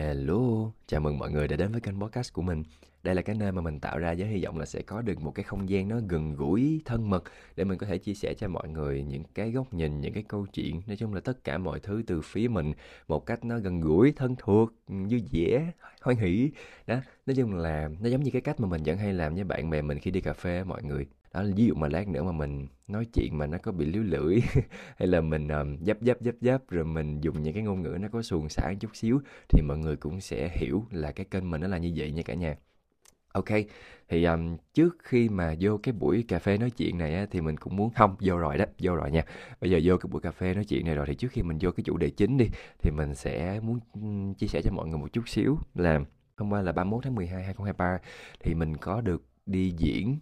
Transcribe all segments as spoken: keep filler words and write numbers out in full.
Hello, chào mừng mọi người đã đến với kênh podcast của mình. Đây là cái nơi mà mình tạo ra với hy vọng là sẽ có được một cái không gian nó gần gũi, thân mật để mình có thể chia sẻ cho mọi người những cái góc nhìn, những cái câu chuyện, nói chung là tất cả mọi thứ từ phía mình một cách nó gần gũi, thân thuộc, vui vẻ, hoan hỉ. Đó, nói chung là nó giống như cái cách mà mình vẫn hay làm với bạn bè mình khi đi cà phê mọi người. Đó, ví dụ mà lát nữa mà mình nói chuyện mà nó có bị líu lưỡi hay là mình um, dấp dấp dấp dấp rồi mình dùng những cái ngôn ngữ nó có suồng sã chút xíu thì mọi người cũng sẽ hiểu là cái kênh mình nó là như vậy nha cả nhà. Ok, thì um, trước khi mà vô cái buổi cà phê nói chuyện này á, thì mình cũng muốn không vô rồi đó, vô rồi nha. Bây giờ vô cái buổi cà phê nói chuyện này rồi thì trước khi mình vô cái chủ đề chính đi thì mình sẽ muốn chia sẻ cho mọi người một chút xíu là hôm qua là ba mươi mốt tháng mười hai, hai không hai ba thì mình có được đi diễn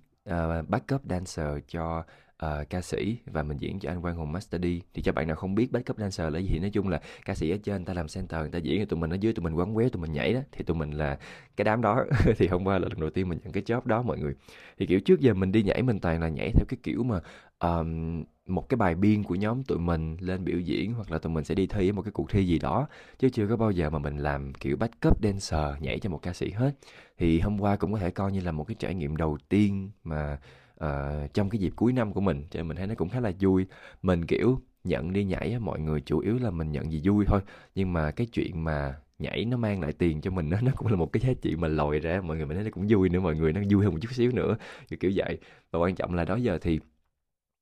Uh, backup dancer cho uh, ca sĩ và mình diễn cho anh Quang Hùng Master D. Thì cho bạn nào không biết backup dancer là gì thì nói chung là ca sĩ ở trên người ta làm center, người ta diễn, tụi mình ở dưới tụi mình quán quéo, tụi mình nhảy đó, thì tụi mình là cái đám đó. Thì hôm qua là lần đầu tiên mình nhận cái job đó mọi người. Thì kiểu trước giờ mình đi nhảy mình toàn là nhảy theo cái kiểu mà um, một cái bài biên của nhóm tụi mình lên biểu diễn hoặc là tụi mình sẽ đi thi ở một cái cuộc thi gì đó, chứ chưa có bao giờ mà mình làm kiểu backup dancer nhảy cho một ca sĩ hết. Thì hôm qua cũng có thể coi như là một cái trải nghiệm đầu tiên mà uh, trong cái dịp cuối năm của mình, cho nên mình thấy nó cũng khá là vui. Mình kiểu nhận đi nhảy á mọi người, chủ yếu là mình nhận gì vui thôi, nhưng mà cái chuyện mà nhảy nó mang lại tiền cho mình đó, nó cũng là một cái giá trị mà lòi ra mọi người, mình thấy nó cũng vui nữa mọi người, nó vui hơn một chút xíu nữa kiểu, kiểu vậy. Và quan trọng là đó giờ thì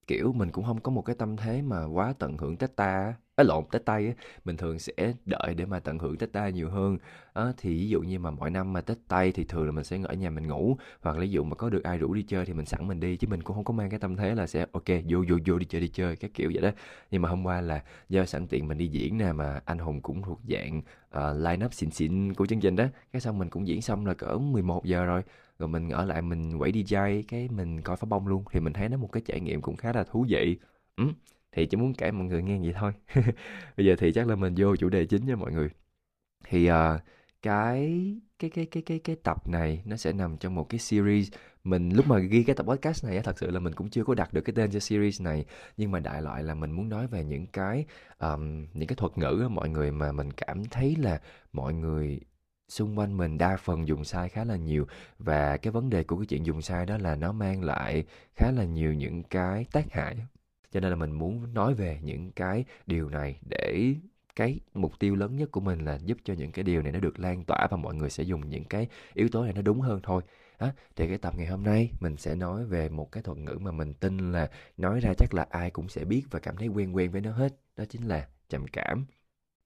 kiểu mình cũng không có một cái tâm thế mà quá tận hưởng tết ta, á lộn tết tay á, mình thường sẽ đợi để mà tận hưởng tết ta nhiều hơn. À, thì ví dụ như mà mỗi năm mà tết tay thì thường là mình sẽ ở nhà mình ngủ, hoặc là ví dụ mà có được ai rủ đi chơi thì mình sẵn mình đi, chứ mình cũng không có mang cái tâm thế là sẽ ok vô vô vô đi chơi đi chơi các kiểu vậy đó. Nhưng mà hôm qua là do sẵn tiện mình đi diễn nè, mà anh Hùng cũng thuộc dạng uh, line up xịn xịn của chương trình đó, cái xong mình cũng diễn xong là cỡ mười một giờ rồi. Rồi mình ở lại mình quẩy đi jay, cái mình coi pháo bông luôn. Thì mình thấy nó một cái trải nghiệm cũng khá là thú vị. ừ, Thì chỉ muốn kể mọi người nghe vậy thôi. Bây giờ thì chắc là mình vô chủ đề chính nha mọi người. Thì uh, cái, cái, cái, cái, cái, cái tập này nó sẽ nằm trong một cái series. Mình lúc mà ghi cái tập podcast này thật sự là mình cũng chưa có đặt được cái tên cho series này, nhưng mà đại loại là mình muốn nói về những cái um, những cái thuật ngữ mọi người mà mình cảm thấy là mọi người xung quanh mình đa phần dùng sai khá là nhiều. Và cái vấn đề của cái chuyện dùng sai đó là nó mang lại khá là nhiều những cái tác hại, cho nên là mình muốn nói về những cái điều này để cái mục tiêu lớn nhất của mình là giúp cho những cái điều này nó được lan tỏa và mọi người sẽ dùng những cái yếu tố này nó đúng hơn thôi. À, thì cái tập ngày hôm nay mình sẽ nói về một cái thuật ngữ mà mình tin là nói ra chắc là ai cũng sẽ biết và cảm thấy quen quen với nó hết, đó chính là trầm cảm.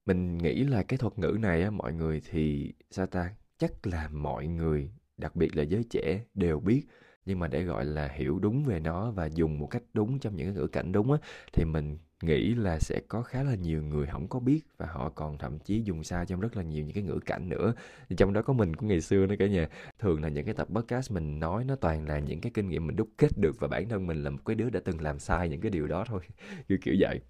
Mình nghĩ là cái thuật ngữ này á, mọi người thì sao ta? Chắc là mọi người, đặc biệt là giới trẻ đều biết. Nhưng mà để gọi là hiểu đúng về nó và dùng một cách đúng trong những cái ngữ cảnh đúng á, thì mình nghĩ là sẽ có khá là nhiều người không có biết và họ còn thậm chí dùng sai trong rất là nhiều những cái ngữ cảnh nữa. Trong đó có mình của ngày xưa nữa cả nhà. Thường là những cái tập podcast mình nói nó toàn là những cái kinh nghiệm mình đúc kết được và bản thân mình là một cái đứa đã từng làm sai những cái điều đó thôi. Kiểu kiểu vậy.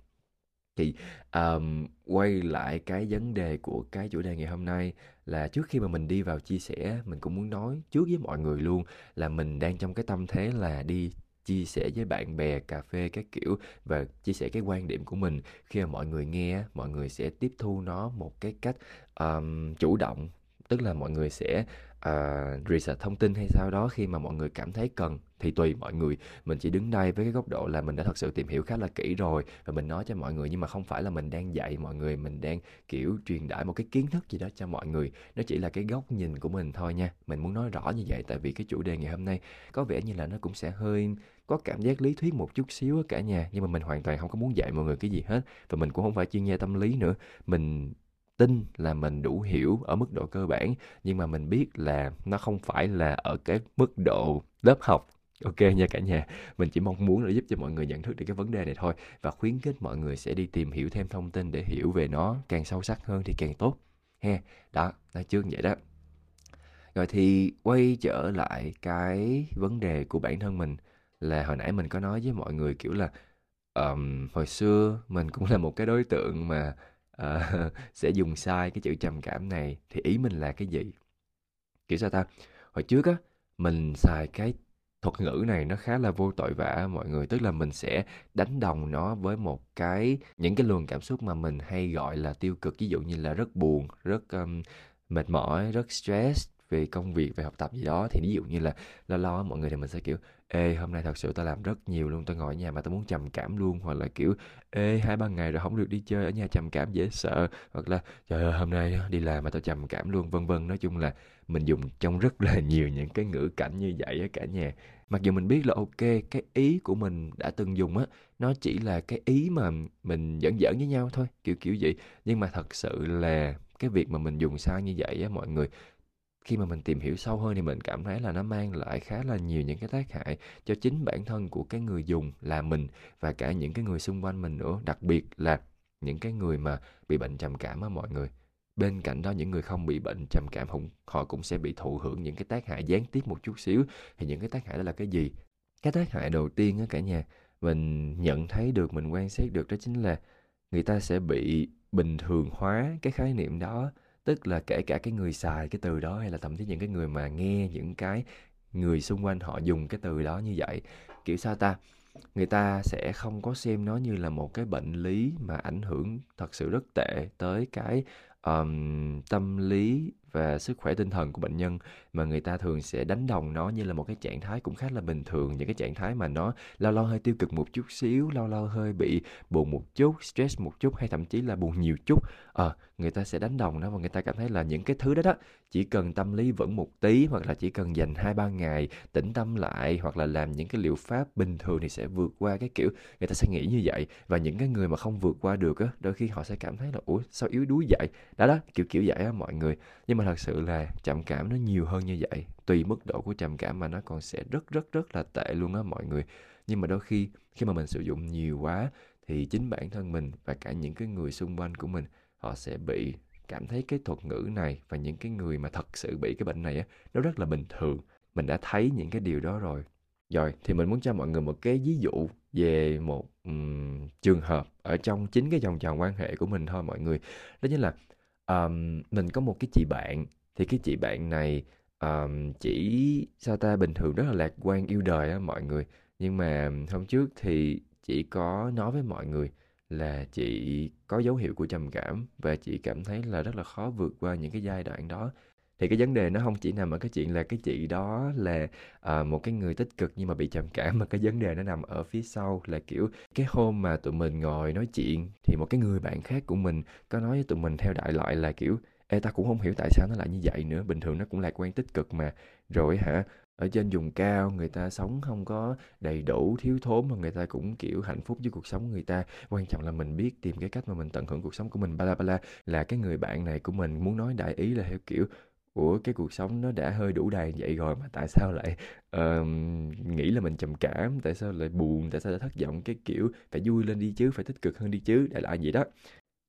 Thì um, quay lại cái vấn đề của cái chủ đề ngày hôm nay là trước khi mà mình đi vào chia sẻ, mình cũng muốn nói trước với mọi người luôn là mình đang trong cái tâm thế là đi chia sẻ với bạn bè, cà phê các kiểu và chia sẻ cái quan điểm của mình. Khi mà mọi người nghe, mọi người sẽ tiếp thu nó một cái cách um, chủ động, tức là mọi người sẽ uh, research thông tin hay sao đó khi mà mọi người cảm thấy cần. Thì tùy mọi người, mình chỉ đứng đây với cái góc độ là mình đã thật sự tìm hiểu khá là kỹ rồi và mình nói cho mọi người, nhưng mà không phải là mình đang dạy mọi người, mình đang kiểu truyền tải một cái kiến thức gì đó cho mọi người. Nó chỉ là cái góc nhìn của mình thôi nha. Mình muốn nói rõ như vậy tại vì cái chủ đề ngày hôm nay có vẻ như là nó cũng sẽ hơi có cảm giác lý thuyết một chút xíu cả nhà, nhưng mà mình hoàn toàn không có muốn dạy mọi người cái gì hết và mình cũng không phải chuyên gia tâm lý nữa. Mình tin là mình đủ hiểu ở mức độ cơ bản, nhưng mà mình biết là nó không phải là ở cái mức độ lớp học. Ok nha cả nhà, mình chỉ mong muốn là giúp cho mọi người nhận thức được cái vấn đề này thôi và khuyến khích mọi người sẽ đi tìm hiểu thêm thông tin để hiểu về nó càng sâu sắc hơn thì càng tốt. Ha, đó, nói chương vậy đó. Rồi thì quay trở lại cái vấn đề của bản thân mình là hồi nãy mình có nói với mọi người kiểu là um, hồi xưa mình cũng là một cái đối tượng mà uh, sẽ dùng sai cái chữ trầm cảm này. Thì ý mình là cái gì? Kiểu sao ta? Hồi trước á, mình xài cái thuật ngữ này nó khá là vô tội vạ mọi người, tức là mình sẽ đánh đồng nó với một cái những cái luồng cảm xúc mà mình hay gọi là tiêu cực, ví dụ như là rất buồn, rất um, mệt mỏi, rất stress về công việc, về học tập gì đó, thì ví dụ như là lo lo mọi người thì mình sẽ kiểu ê hôm nay thật sự tao làm rất nhiều luôn, tao ngồi ở nhà mà tao muốn trầm cảm luôn, hoặc là kiểu ê hai ba ngày rồi không được đi chơi, ở nhà trầm cảm dễ sợ, hoặc là trời ơi hôm nay đi làm mà tao trầm cảm luôn, vân vân. Nói chung là mình dùng trong rất là nhiều những cái ngữ cảnh như vậy á cả nhà. Mặc dù mình biết là ok, cái ý của mình đã từng dùng á, nó chỉ là cái ý mà mình giỡn giỡn với nhau thôi, kiểu kiểu vậy. Nhưng mà thật sự là cái việc mà mình dùng sai như vậy á mọi người, khi mà mình tìm hiểu sâu hơn thì mình cảm thấy là nó mang lại khá là nhiều những cái tác hại cho chính bản thân của cái người dùng là mình và cả những cái người xung quanh mình nữa, đặc biệt là những cái người mà bị bệnh trầm cảm á mọi người. Bên cạnh đó những người không bị bệnh trầm cảm họ cũng sẽ bị thụ hưởng những cái tác hại gián tiếp một chút xíu. Thì những cái tác hại đó là cái gì? Cái tác hại đầu tiên á cả nhà, mình nhận thấy được, mình quan sát được, đó chính là người ta sẽ bị bình thường hóa cái khái niệm đó. Tức là kể cả cái người xài cái từ đó hay là thậm chí những cái người mà nghe những cái người xung quanh họ dùng cái từ đó như vậy, kiểu sao ta, người ta sẽ không có xem nó như là một cái bệnh lý mà ảnh hưởng thật sự rất tệ tới cái um, tâm lý và sức khỏe tinh thần của bệnh nhân, mà người ta thường sẽ đánh đồng nó như là một cái trạng thái cũng khá là bình thường, những cái trạng thái mà nó lâu lâu hơi tiêu cực một chút xíu, lâu lâu hơi bị buồn một chút, stress một chút, hay thậm chí là buồn nhiều chút. Ờ, à, người ta sẽ đánh đồng nó và người ta cảm thấy là những cái thứ đó đó chỉ cần tâm lý vững một tí, hoặc là chỉ cần dành hai ba ngày tĩnh tâm lại, hoặc là làm những cái liệu pháp bình thường thì sẽ vượt qua, cái kiểu người ta sẽ nghĩ như vậy. Và những cái người mà không vượt qua được á, đôi khi họ sẽ cảm thấy là ủa sao yếu đuối vậy? Đó đó, kiểu kiểu vậy á mọi người. Nhưng mà thật sự là trầm cảm nó nhiều hơn như vậy. Tùy mức độ của trầm cảm mà nó còn sẽ rất rất rất là tệ luôn á mọi người. Nhưng mà đôi khi khi mà mình sử dụng nhiều quá thì chính bản thân mình và cả những cái người xung quanh của mình họ sẽ bị cảm thấy cái thuật ngữ này và những cái người mà thật sự bị cái bệnh này á, nó rất là bình thường. Mình đã thấy những cái điều đó rồi. Rồi thì mình muốn cho mọi người một cái ví dụ về một um, trường hợp ở trong chính cái vòng tròn quan hệ của mình thôi mọi người. Đó chính là Um, mình có một cái chị bạn, thì cái chị bạn này um, chỉ sao ta bình thường rất là lạc quan yêu đời á mọi người. Nhưng mà hôm trước thì chị có nói với mọi người là chị có dấu hiệu của trầm cảm và chị cảm thấy là rất là khó vượt qua những cái giai đoạn đó. Thì cái vấn đề nó không chỉ nằm ở cái chuyện là cái chị đó là uh, một cái người tích cực nhưng mà bị trầm cảm, mà cái vấn đề nó nằm ở phía sau là kiểu cái hôm mà tụi mình ngồi nói chuyện thì một cái người bạn khác của mình có nói với tụi mình theo đại loại là kiểu ê ta cũng không hiểu tại sao nó lại như vậy nữa, bình thường nó cũng lạc quan tích cực mà, rồi hả ở trên vùng cao người ta sống không có đầy đủ, thiếu thốn mà người ta cũng kiểu hạnh phúc với cuộc sống của người ta, quan trọng là mình biết tìm cái cách mà mình tận hưởng cuộc sống của mình, bla bla. Là cái người bạn này của mình muốn nói đại ý là theo kiểu ủa cái cuộc sống nó đã hơi đủ đầy vậy rồi mà tại sao lại uh, nghĩ là mình trầm cảm, tại sao lại buồn, tại sao lại thất vọng, cái kiểu phải vui lên đi chứ, phải tích cực hơn đi chứ, đại loại vậy đó.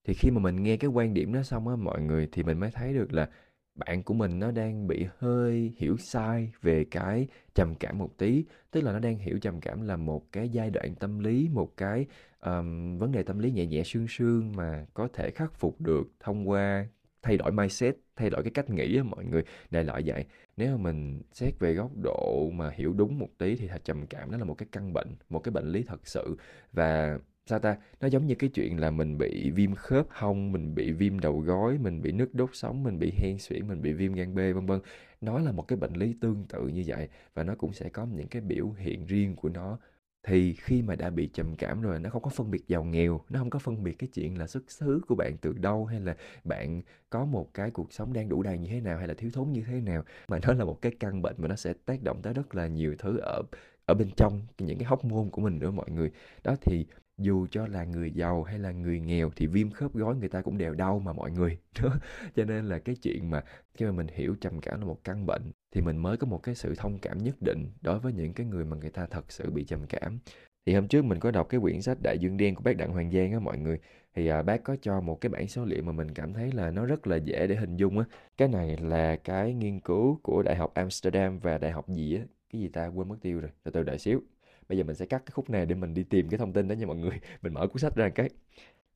Thì khi mà mình nghe cái quan điểm đó xong á mọi người, thì mình mới thấy được là bạn của mình nó đang bị hơi hiểu sai về cái trầm cảm một tí. Tức là nó đang hiểu trầm cảm là một cái giai đoạn tâm lý, một cái um, vấn đề tâm lý nhẹ nhẹ sương sương mà có thể khắc phục được thông qua thay đổi mindset, thay đổi cái cách nghĩ á mọi người, đại loại vậy. Nếu mà mình xét về góc độ mà hiểu đúng một tí thì trầm cảm nó là một cái căn bệnh, một cái bệnh lý thật sự. Và sao ta, nó giống như cái chuyện là mình bị viêm khớp hông, mình bị viêm đầu gối, mình bị nứt đốt sống, mình bị hen suyễn, mình bị viêm gan B vân vân. Nó là một cái bệnh lý tương tự như vậy và nó cũng sẽ có những cái biểu hiện riêng của nó. Thì khi mà đã bị trầm cảm rồi, nó không có phân biệt giàu nghèo, nó không có phân biệt cái chuyện là xuất xứ của bạn từ đâu, hay là bạn có một cái cuộc sống đang đủ đầy như thế nào, hay là thiếu thốn như thế nào, mà nó là một cái căn bệnh mà nó sẽ tác động tới rất là nhiều thứ ở ở bên trong những cái hormone của mình nữa mọi người. Đó, thì dù cho là người giàu hay là người nghèo thì viêm khớp gối người ta cũng đều đau mà mọi người. Đó. Cho nên là cái chuyện mà khi mà mình hiểu trầm cảm là một căn bệnh thì mình mới có một cái sự thông cảm nhất định đối với những cái người mà người ta thật sự bị trầm cảm. Thì hôm trước mình có đọc cái quyển sách Đại Dương Đen của bác Đặng Hoàng Giang á mọi người. Thì à, bác có cho một cái bảng số liệu mà mình cảm thấy là nó rất là dễ để hình dung á. Cái này là cái nghiên cứu của Đại học Amsterdam và Đại học gì á. Cái gì ta quên mất tiêu rồi, từ từ đợi xíu. Bây giờ mình sẽ cắt cái khúc này để mình đi tìm cái thông tin đó nha mọi người. Mình mở cuốn sách ra cái.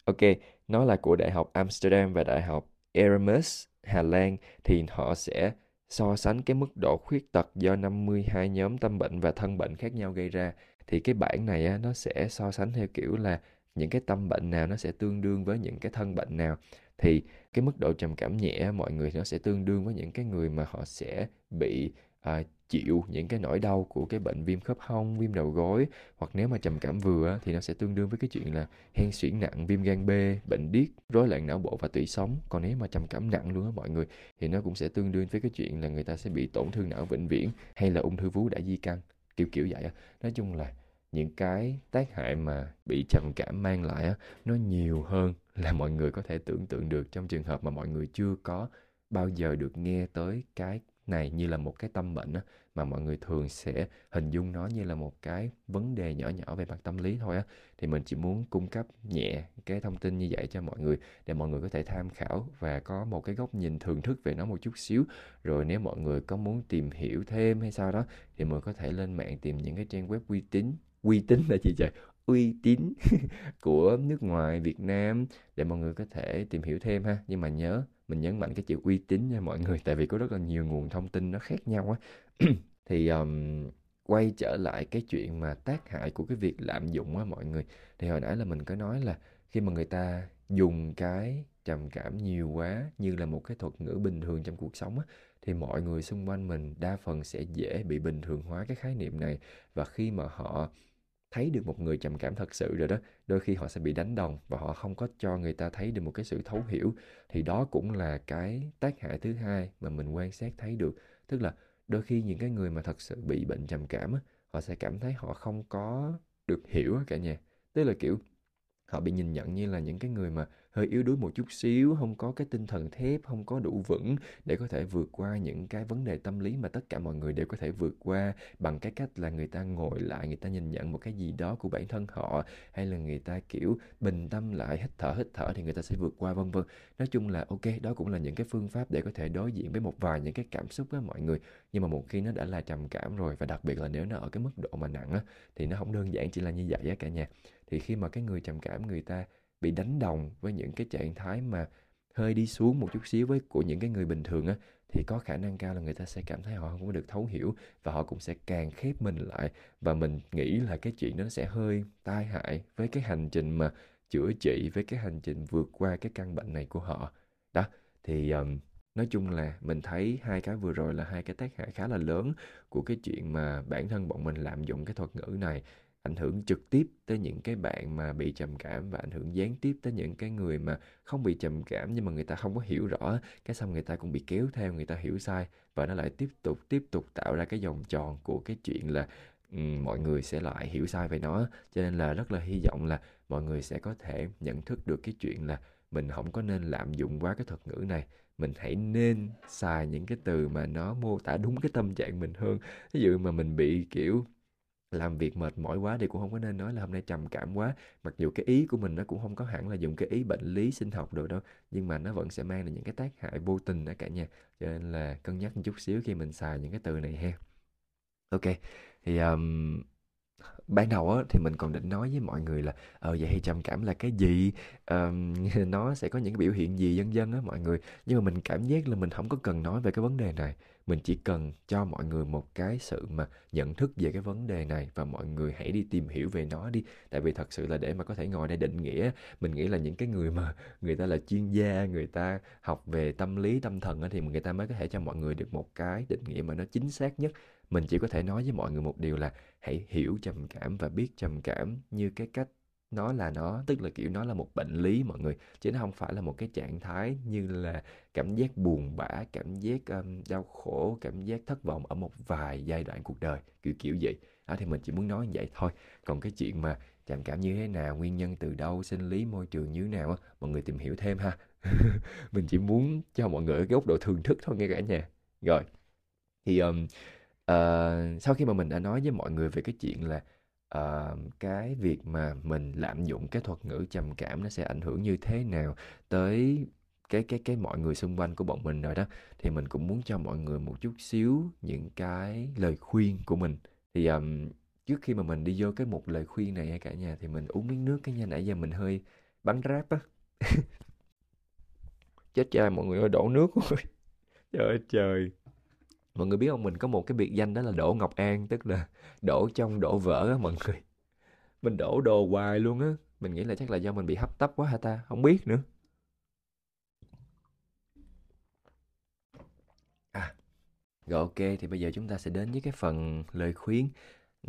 Ok, nó là của Đại học Amsterdam và Đại học Erasmus, Hà Lan. Thì họ sẽ so sánh cái mức độ khuyết tật do năm mươi hai nhóm tâm bệnh và thân bệnh khác nhau gây ra. Thì cái bảng này á, nó sẽ so sánh theo kiểu là những cái tâm bệnh nào nó sẽ tương đương với những cái thân bệnh nào. Thì cái mức độ trầm cảm nhẹ mọi người nó sẽ tương đương với những cái người mà họ sẽ bị à, chịu những cái nỗi đau của cái bệnh viêm khớp hông, viêm đầu gối. Hoặc nếu mà trầm cảm vừa thì nó sẽ tương đương với cái chuyện là hen suyễn nặng, viêm gan B, bệnh điếc, rối loạn não bộ và tủy sống. Còn nếu mà trầm cảm nặng luôn á mọi người thì nó cũng sẽ tương đương với cái chuyện là người ta sẽ bị tổn thương não vĩnh viễn hay là ung thư vú đã di căn, kiểu kiểu vậy á. Nói chung là những cái tác hại mà bị trầm cảm mang lại á, nó nhiều hơn là mọi người có thể tưởng tượng được, trong trường hợp mà mọi người chưa có bao giờ được nghe tới cái này như là một cái tâm bệnh á, mà mọi người thường sẽ hình dung nó như là một cái vấn đề nhỏ nhỏ về mặt tâm lý thôi á. Thì mình chỉ muốn cung cấp nhẹ cái thông tin như vậy cho mọi người để mọi người có thể tham khảo và có một cái góc nhìn thưởng thức về nó một chút xíu. Rồi nếu mọi người có muốn tìm hiểu thêm hay sao đó thì mình có thể lên mạng tìm những cái trang web uy tín uy tín là chị trời uy tín của nước ngoài, Việt Nam, để mọi người có thể tìm hiểu thêm ha. Nhưng mà nhớ, mình nhấn mạnh cái chữ uy tín nha mọi người, tại vì có rất là nhiều nguồn thông tin nó khác nhau á. Thì um, quay trở lại cái chuyện mà tác hại của cái việc lạm dụng á mọi người, thì hồi nãy là mình có nói là khi mà người ta dùng cái trầm cảm nhiều quá như là một cái thuật ngữ bình thường trong cuộc sống á, thì mọi người xung quanh mình đa phần sẽ dễ bị bình thường hóa cái khái niệm này. Và khi mà họ thấy được một người trầm cảm thật sự rồi đó, đôi khi họ sẽ bị đánh đồng và họ không có cho người ta thấy được một cái sự thấu hiểu. Thì đó cũng là cái tác hại thứ hai mà mình quan sát thấy được. Tức là đôi khi những cái người mà thật sự bị bệnh trầm cảm á, họ sẽ cảm thấy họ không có được hiểu cả nhà. Tức là kiểu họ bị nhìn nhận như là những cái người mà hơi yếu đuối một chút xíu, không có cái tinh thần thép, không có đủ vững để có thể vượt qua những cái vấn đề tâm lý mà tất cả mọi người đều có thể vượt qua, bằng cái cách là người ta ngồi lại, người ta nhìn nhận một cái gì đó của bản thân họ, hay là người ta kiểu bình tâm lại, hít thở hít thở thì người ta sẽ vượt qua, vân vân. Nói chung là ok, đó cũng là những cái phương pháp để có thể đối diện với một vài những cái cảm xúc á mọi người. Nhưng mà một khi nó đã là trầm cảm rồi, và đặc biệt là nếu nó ở cái mức độ mà nặng á, thì nó không đơn giản chỉ là như vậy á cả nhà. Thì khi mà cái người trầm cảm người ta bị đánh đồng với những cái trạng thái mà hơi đi xuống một chút xíu với của những cái người bình thường á, thì có khả năng cao là người ta sẽ cảm thấy họ không có được thấu hiểu và họ cũng sẽ càng khép mình lại. Và mình nghĩ là cái chuyện đó sẽ hơi tai hại với cái hành trình mà chữa trị, với cái hành trình vượt qua cái căn bệnh này của họ. Đó, thì um, nói chung là mình thấy hai cái vừa rồi là hai cái tác hại khá là lớn của cái chuyện mà bản thân bọn mình lạm dụng cái thuật ngữ này, ảnh hưởng trực tiếp tới những cái bạn mà bị trầm cảm và ảnh hưởng gián tiếp tới những cái người mà không bị trầm cảm nhưng mà người ta không có hiểu rõ, cái xong người ta cũng bị kéo theo, người ta hiểu sai và nó lại tiếp tục tiếp tục tạo ra cái vòng tròn của cái chuyện là um, mọi người sẽ lại hiểu sai về nó. Cho nên là rất là hy vọng là mọi người sẽ có thể nhận thức được cái chuyện là mình không có nên lạm dụng quá cái thuật ngữ này. Mình hãy nên xài những cái từ mà nó mô tả đúng cái tâm trạng mình hơn. Ví dụ mà mình bị kiểu làm việc mệt mỏi quá thì cũng không có nên nói là hôm nay trầm cảm quá, mặc dù cái ý của mình nó cũng không có hẳn là dùng cái ý bệnh lý sinh học được đâu, nhưng mà nó vẫn sẽ mang lại những cái tác hại vô tình đó cả nhà. Cho nên là cân nhắc một chút xíu khi mình xài những cái từ này ha. Ok, thì um, ban đầu á, thì mình còn định nói với mọi người là ờ vậy thì trầm cảm là cái gì, um, nó sẽ có những cái biểu hiện gì vân vân á mọi người. Nhưng mà mình cảm giác là mình không có cần nói về cái vấn đề này, mình chỉ cần cho mọi người một cái sự mà nhận thức về cái vấn đề này và mọi người hãy đi tìm hiểu về nó đi. Tại vì thật sự là để mà có thể ngồi đây định nghĩa, mình nghĩ là những cái người mà người ta là chuyên gia, người ta học về tâm lý tâm thần thì người ta mới có thể cho mọi người được một cái định nghĩa mà nó chính xác nhất. Mình chỉ có thể nói với mọi người một điều là hãy hiểu trầm cảm và biết trầm cảm như cái cách nó là nó, tức là kiểu nó là một bệnh lý mọi người, chứ nó không phải là một cái trạng thái như là cảm giác buồn bã, cảm giác um, đau khổ, cảm giác thất vọng ở một vài giai đoạn cuộc đời, kiểu kiểu vậy. À, thì mình chỉ muốn nói vậy thôi. Còn cái chuyện mà trầm cảm như thế nào, nguyên nhân từ đâu, sinh lý môi trường như thế nào á, mọi người tìm hiểu thêm ha. Mình chỉ muốn cho mọi người cái góc độ thưởng thức thôi nghe cả nhà. Rồi, thì um, uh, sau khi mà mình đã nói với mọi người về cái chuyện là Uh, cái việc mà mình lạm dụng cái thuật ngữ trầm cảm nó sẽ ảnh hưởng như thế nào tới cái cái cái mọi người xung quanh của bọn mình rồi đó, thì mình cũng muốn cho mọi người một chút xíu những cái lời khuyên của mình. Thì um, trước khi mà mình đi vô cái một lời khuyên này cả nhà, thì mình uống miếng nước cái nha, nãy giờ mình hơi bắn ráp á. Chết cha, mọi người ơi, đổ nước rồi. Trời ơi trời. Mọi người biết không, mình có một cái biệt danh đó là Đỗ Ngọc An, tức là đổ trong đổ vỡ á mọi người. Mình đổ đồ hoài luôn á, mình nghĩ là chắc là do mình bị hấp tấp quá hả ta, không biết nữa. Rồi ok, thì bây giờ chúng ta sẽ đến với cái phần lời khuyên.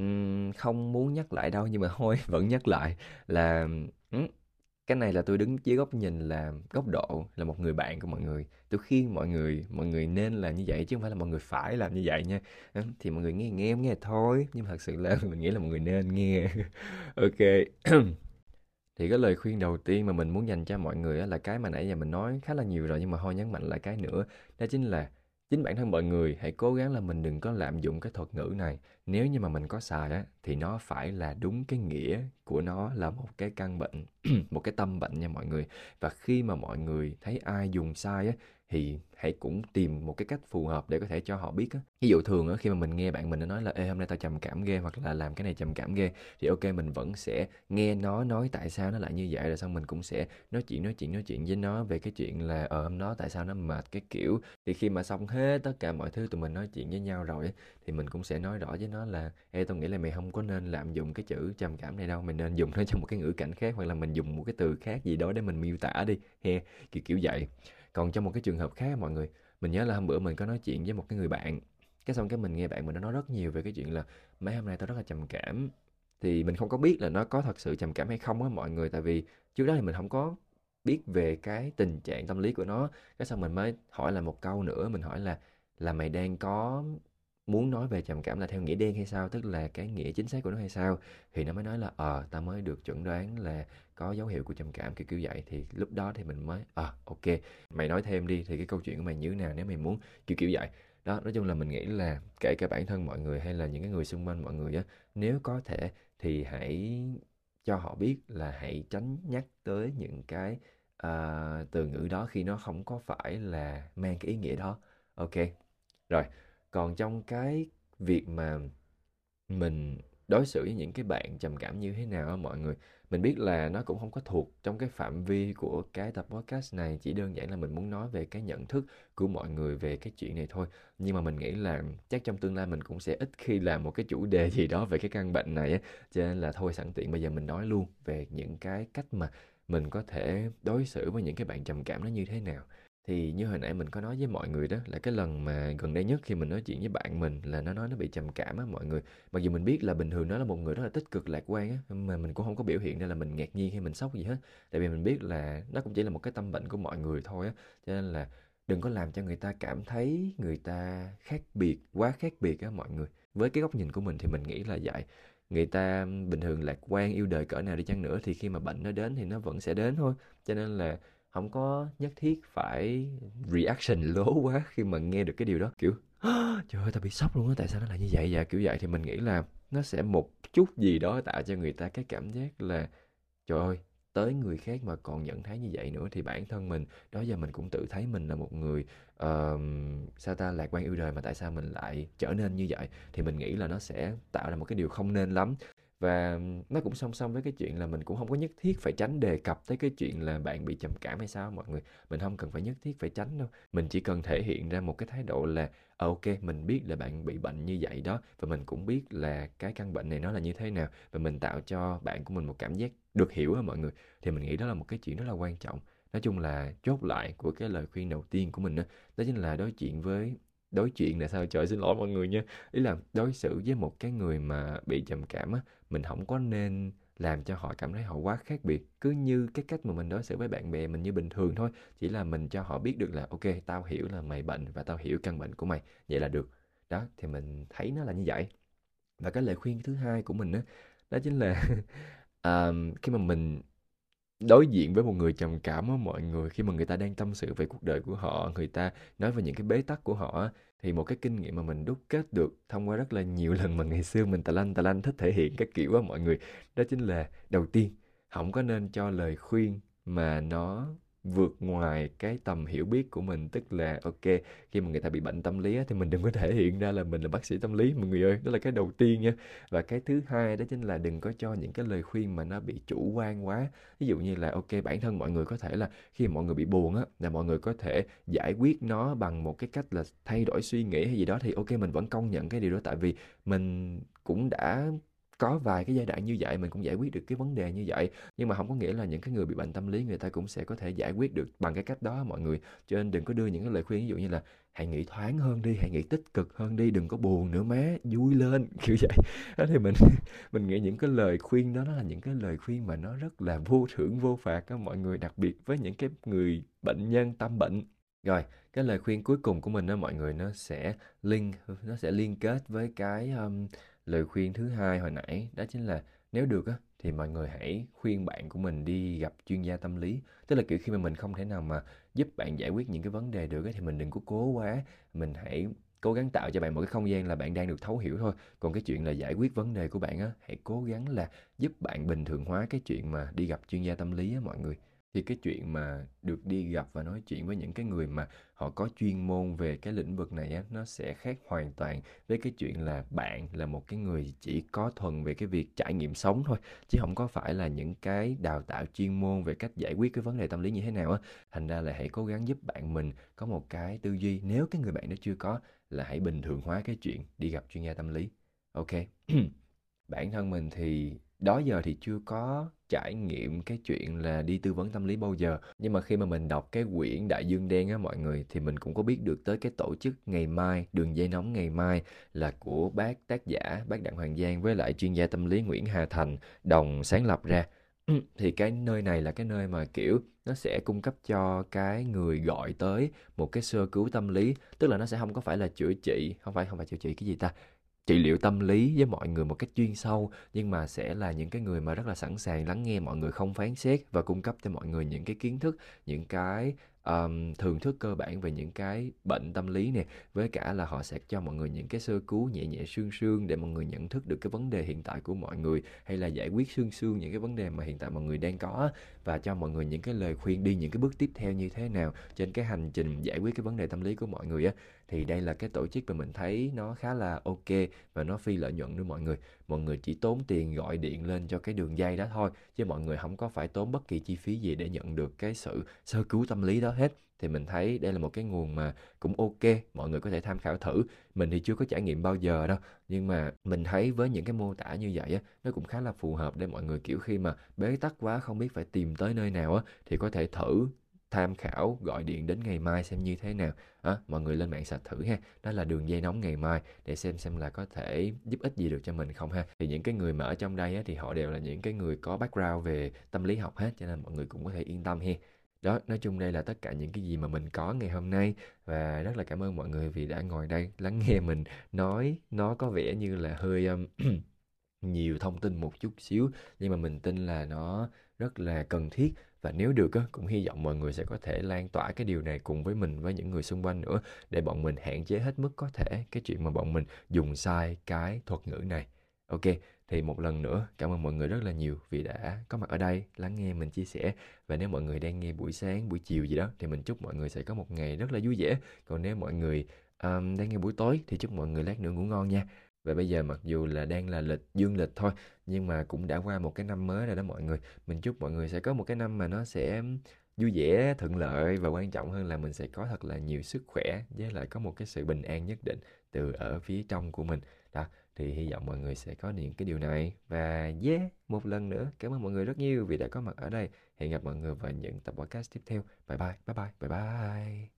Uhm, không muốn nhắc lại đâu, nhưng mà thôi vẫn nhắc lại là uhm, cái này là tôi đứng dưới góc nhìn là góc độ là một người bạn của mọi người. Tôi khuyên mọi người, mọi người nên làm như vậy chứ không phải là mọi người phải làm như vậy nha. uhm, Thì mọi người nghe nghe nghe thôi, nhưng mà thật sự là mình nghĩ là mọi người nên nghe. Ok. Thì cái lời khuyên đầu tiên mà mình muốn dành cho mọi người là cái mà nãy giờ mình nói khá là nhiều rồi, nhưng mà thôi nhấn mạnh lại cái nữa. Đó chính là chính bản thân mọi người hãy cố gắng là mình đừng có lạm dụng cái thuật ngữ này. Nếu như mà mình có xài á, thì nó phải là đúng cái nghĩa của nó, là một cái căn bệnh, một cái tâm bệnh nha mọi người. Và khi mà mọi người thấy ai dùng sai á, thì hãy cũng tìm một cái cách phù hợp để có thể cho họ biết á. Ví dụ thường á, khi mà mình nghe bạn mình nó nói là ê hôm nay tao trầm cảm ghê, hoặc là làm cái này trầm cảm ghê, thì ok mình vẫn sẽ nghe nó nói tại sao nó lại như vậy, rồi xong mình cũng sẽ nói chuyện nói chuyện nói chuyện với nó về cái chuyện là ờ hôm đó tại sao nó mệt cái kiểu. Thì khi mà xong hết tất cả mọi thứ tụi mình nói chuyện với nhau rồi á, thì mình cũng sẽ nói rõ với nó là ê tao nghĩ là mày không có nên lạm dụng cái chữ trầm cảm này đâu, mình nên dùng nó trong một cái ngữ cảnh khác, hoặc là mình dùng một cái từ khác gì đó để mình miêu tả đi he, kiểu kiểu vậy. Còn trong một cái trường hợp khác mọi người, mình nhớ là hôm bữa mình có nói chuyện với một cái người bạn, cái xong cái mình nghe bạn mình nó nói rất nhiều về cái chuyện là mấy hôm nay tao rất là trầm cảm. Thì mình không có biết là nó có thật sự trầm cảm hay không á mọi người, tại vì trước đó thì mình không có biết về cái tình trạng tâm lý của nó. Cái xong mình mới hỏi là một câu nữa, mình hỏi là là mày đang có muốn nói về trầm cảm là theo nghĩa đen hay sao, tức là cái nghĩa chính xác của nó hay sao. Thì nó mới nói là ờ ta mới được chẩn đoán là có dấu hiệu của trầm cảm kiểu kiểu vậy. Thì lúc đó thì mình mới ờ ok mày nói thêm đi, thì cái câu chuyện của mày như thế nào nếu mày muốn, kiểu kiểu vậy đó. Nói chung là mình nghĩ là kể cả bản thân mọi người hay là những cái người xung quanh mọi người á, nếu có thể thì hãy cho họ biết là hãy tránh nhắc tới những cái uh, từ ngữ đó khi nó không có phải là mang cái ý nghĩa đó. Ok rồi. Còn trong cái việc mà mình đối xử với những cái bạn trầm cảm như thế nào á mọi người, mình biết là nó cũng không có thuộc trong cái phạm vi của cái tập podcast này, chỉ đơn giản là mình muốn nói về cái nhận thức của mọi người về cái chuyện này thôi. Nhưng mà mình nghĩ là chắc trong tương lai mình cũng sẽ ít khi làm một cái chủ đề gì đó về cái căn bệnh này á, cho nên là thôi sẵn tiện bây giờ mình nói luôn về những cái cách mà mình có thể đối xử với những cái bạn trầm cảm nó như thế nào. Thì như hồi nãy mình có nói với mọi người đó, là cái lần mà gần đây nhất khi mình nói chuyện với bạn mình là nó nói nó bị trầm cảm á mọi người. Mặc dù mình biết là bình thường nó là một người rất là tích cực lạc quan á, mà mình cũng không có biểu hiện nên là mình ngạc nhiên hay mình sốc gì hết. Tại vì mình biết là nó cũng chỉ là một cái tâm bệnh của mọi người thôi á, cho nên là đừng có làm cho người ta cảm thấy người ta khác biệt, quá khác biệt á mọi người. Với cái góc nhìn của mình thì mình nghĩ là vậy. Người ta bình thường lạc quan yêu đời cỡ nào đi chăng nữa thì khi mà bệnh nó đến thì nó vẫn sẽ đến thôi. Cho nên là không có nhất thiết phải reaction lố quá khi mà nghe được cái điều đó, kiểu trời ơi tao bị sốc luôn á, tại sao nó lại như vậy vậy kiểu vậy. Thì mình nghĩ là nó sẽ một chút gì đó tạo cho người ta cái cảm giác là trời ơi tới người khác mà còn nhận thấy như vậy nữa. Thì bản thân mình đó giờ mình cũng tự thấy mình là một người uh, sao ta lạc quan yêu đời mà tại sao mình lại trở nên như vậy. Thì mình nghĩ là nó sẽ tạo ra một cái điều không nên lắm. Và nó cũng song song với cái chuyện là mình cũng không có nhất thiết phải tránh đề cập tới cái chuyện là bạn bị trầm cảm hay sao mọi người. Mình không cần phải nhất thiết phải tránh đâu. Mình chỉ cần thể hiện ra một cái thái độ là ok, mình biết là bạn bị bệnh như vậy đó, và mình cũng biết là cái căn bệnh này nó là như thế nào, và mình tạo cho bạn của mình một cảm giác được hiểu á mọi người. Thì mình nghĩ đó là một cái chuyện rất là quan trọng. Nói chung là chốt lại của cái lời khuyên đầu tiên của mình đó, đó chính là đối chuyện với đối chuyện là sao trời xin lỗi mọi người nha, ý là đối xử với một cái người mà bị trầm cảm á, mình không có nên làm cho họ cảm thấy họ quá khác biệt. Cứ như cái cách mà mình đối xử với bạn bè mình như bình thường thôi, chỉ là mình cho họ biết được là ok tao hiểu là mày bệnh và tao hiểu căn bệnh của mày, vậy là được đó. Thì mình thấy nó là như vậy. Và cái lời khuyên thứ hai của mình á, đó chính là um, khi mà mình đối diện với một người trầm cảm á mọi người, khi mà người ta đang tâm sự về cuộc đời của họ, người ta nói về những cái bế tắc của họ, thì một cái kinh nghiệm mà mình đúc kết được thông qua rất là nhiều lần mà ngày xưa mình tà lanh tà lanh thích thể hiện các kiểu á mọi người, đó chính là đầu tiên không có nên cho lời khuyên mà nó vượt ngoài cái tầm hiểu biết của mình. Tức là ok, khi mà người ta bị bệnh tâm lý á, thì mình đừng có thể hiện ra là mình là bác sĩ tâm lý mọi người ơi. Đó là cái đầu tiên nha. Và cái thứ hai đó chính là đừng có cho những cái lời khuyên mà nó bị chủ quan quá. Ví dụ như là ok, bản thân mọi người có thể là khi mọi người bị buồn á, là mọi người có thể giải quyết nó bằng một cái cách là thay đổi suy nghĩ hay gì đó, thì ok mình vẫn công nhận cái điều đó, tại vì mình cũng đã có vài cái giai đoạn như vậy, mình cũng giải quyết được cái vấn đề như vậy. Nhưng mà không có nghĩa là những cái người bị bệnh tâm lý người ta cũng sẽ có thể giải quyết được bằng cái cách đó mọi người. Cho nên đừng có đưa những cái lời khuyên ví dụ như là hãy nghĩ thoáng hơn đi, hãy nghĩ tích cực hơn đi, đừng có buồn nữa má, vui lên, kiểu vậy. Đó thì mình mình nghĩ những cái lời khuyên đó, đó là những cái lời khuyên mà nó rất là vô thưởng vô phạt á mọi người, đặc biệt với những cái người bệnh nhân tâm bệnh. Rồi, cái lời khuyên cuối cùng của mình đó mọi người, nó sẽ link nó sẽ liên kết với cái um, lời khuyên thứ hai hồi nãy, đó chính là nếu được á thì mọi người hãy khuyên bạn của mình đi gặp chuyên gia tâm lý. Tức là kiểu khi mà mình không thể nào mà giúp bạn giải quyết những cái vấn đề được thì mình đừng có cố quá. Mình hãy cố gắng tạo cho bạn một cái không gian là bạn đang được thấu hiểu thôi. Còn cái chuyện là giải quyết vấn đề của bạn á, hãy cố gắng là giúp bạn bình thường hóa cái chuyện mà đi gặp chuyên gia tâm lý á mọi người. Thì cái chuyện mà được đi gặp và nói chuyện với những cái người mà họ có chuyên môn về cái lĩnh vực này á, nó sẽ khác hoàn toàn với cái chuyện là bạn là một cái người chỉ có thuần về cái việc trải nghiệm sống thôi, chứ không có phải là những cái đào tạo chuyên môn về cách giải quyết cái vấn đề tâm lý như thế nào á. Thành ra là hãy cố gắng giúp bạn mình có một cái tư duy, nếu cái người bạn đó chưa có, là hãy bình thường hóa cái chuyện đi gặp chuyên gia tâm lý. Ok. Bản thân mình thì đó giờ thì chưa có trải nghiệm cái chuyện là đi tư vấn tâm lý bao giờ. Nhưng mà khi mà mình đọc cái quyển Đại Dương Đen á mọi người, thì mình cũng có biết được tới cái tổ chức Ngày Mai, Đường Dây Nóng Ngày Mai, là của bác tác giả, bác Đặng Hoàng Giang với lại chuyên gia tâm lý Nguyễn Hà Thành đồng sáng lập ra. Thì cái nơi này là cái nơi mà kiểu nó sẽ cung cấp cho cái người gọi tới một cái sơ cứu tâm lý. Tức là nó sẽ không có phải là chữa trị, không phải, không phải chữa trị cái gì ta trị liệu tâm lý với mọi người một cách chuyên sâu, nhưng mà sẽ là những cái người mà rất là sẵn sàng lắng nghe mọi người, không phán xét, và cung cấp cho mọi người những cái kiến thức, những cái um, thường thức cơ bản về những cái bệnh tâm lý nè, với cả là họ sẽ cho mọi người những cái sơ cứu nhẹ nhẹ sương sương để mọi người nhận thức được cái vấn đề hiện tại của mọi người, hay là giải quyết sương sương những cái vấn đề mà hiện tại mọi người đang có, và cho mọi người những cái lời khuyên đi những cái bước tiếp theo như thế nào trên cái hành trình giải quyết cái vấn đề tâm lý của mọi người á. Thì đây là cái tổ chức mà mình thấy nó khá là ok và nó phi lợi nhuận nữa mọi người. Mọi người chỉ tốn tiền gọi điện lên cho cái đường dây đó thôi, chứ mọi người không có phải tốn bất kỳ chi phí gì để nhận được cái sự sơ cứu tâm lý đó hết. Thì mình thấy đây là một cái nguồn mà cũng ok, mọi người có thể tham khảo thử. Mình thì chưa có trải nghiệm bao giờ đâu, nhưng mà mình thấy với những cái mô tả như vậy á, nó cũng khá là phù hợp để mọi người kiểu khi mà bế tắc quá không biết phải tìm tới nơi nào á, thì có thể thử tham khảo gọi điện đến Ngày Mai xem như thế nào à, mọi người lên mạng search thử ha, đó là Đường Dây Nóng Ngày Mai, để xem xem là có thể giúp ích gì được cho mình không ha. Thì những cái người mà ở trong đây á, thì họ đều là những cái người có background về tâm lý học hết, cho nên mọi người cũng có thể yên tâm ha. Đó, nói chung đây là tất cả những cái gì mà mình có ngày hôm nay, và rất là cảm ơn mọi người vì đã ngồi đây lắng nghe mình nói. Nó có vẻ như là hơi um, nhiều thông tin một chút xíu, nhưng mà mình tin là nó rất là cần thiết. Và nếu được cũng hy vọng mọi người sẽ có thể lan tỏa cái điều này cùng với mình, với những người xung quanh nữa, để bọn mình hạn chế hết mức có thể cái chuyện mà bọn mình dùng sai cái thuật ngữ này. Ok, thì một lần nữa cảm ơn mọi người rất là nhiều vì đã có mặt ở đây lắng nghe mình chia sẻ. Và nếu mọi người đang nghe buổi sáng, buổi chiều gì đó, thì mình chúc mọi người sẽ có một ngày rất là vui vẻ. Còn nếu mọi người um, đang nghe buổi tối, thì chúc mọi người lát nữa ngủ ngon nha. Và bây giờ mặc dù là đang là lịch dương lịch thôi, nhưng mà cũng đã qua một cái năm mới rồi đó mọi người. Mình chúc mọi người sẽ có một cái năm mà nó sẽ vui vẻ, thuận lợi, và quan trọng hơn là mình sẽ có thật là nhiều sức khỏe, với lại có một cái sự bình an nhất định từ ở phía trong của mình. Đó, thì hy vọng mọi người sẽ có những cái điều này. Và yeah, một lần nữa cảm ơn mọi người rất nhiều vì đã có mặt ở đây. Hẹn gặp mọi người vào những tập podcast tiếp theo. Bye bye, bye bye, bye bye.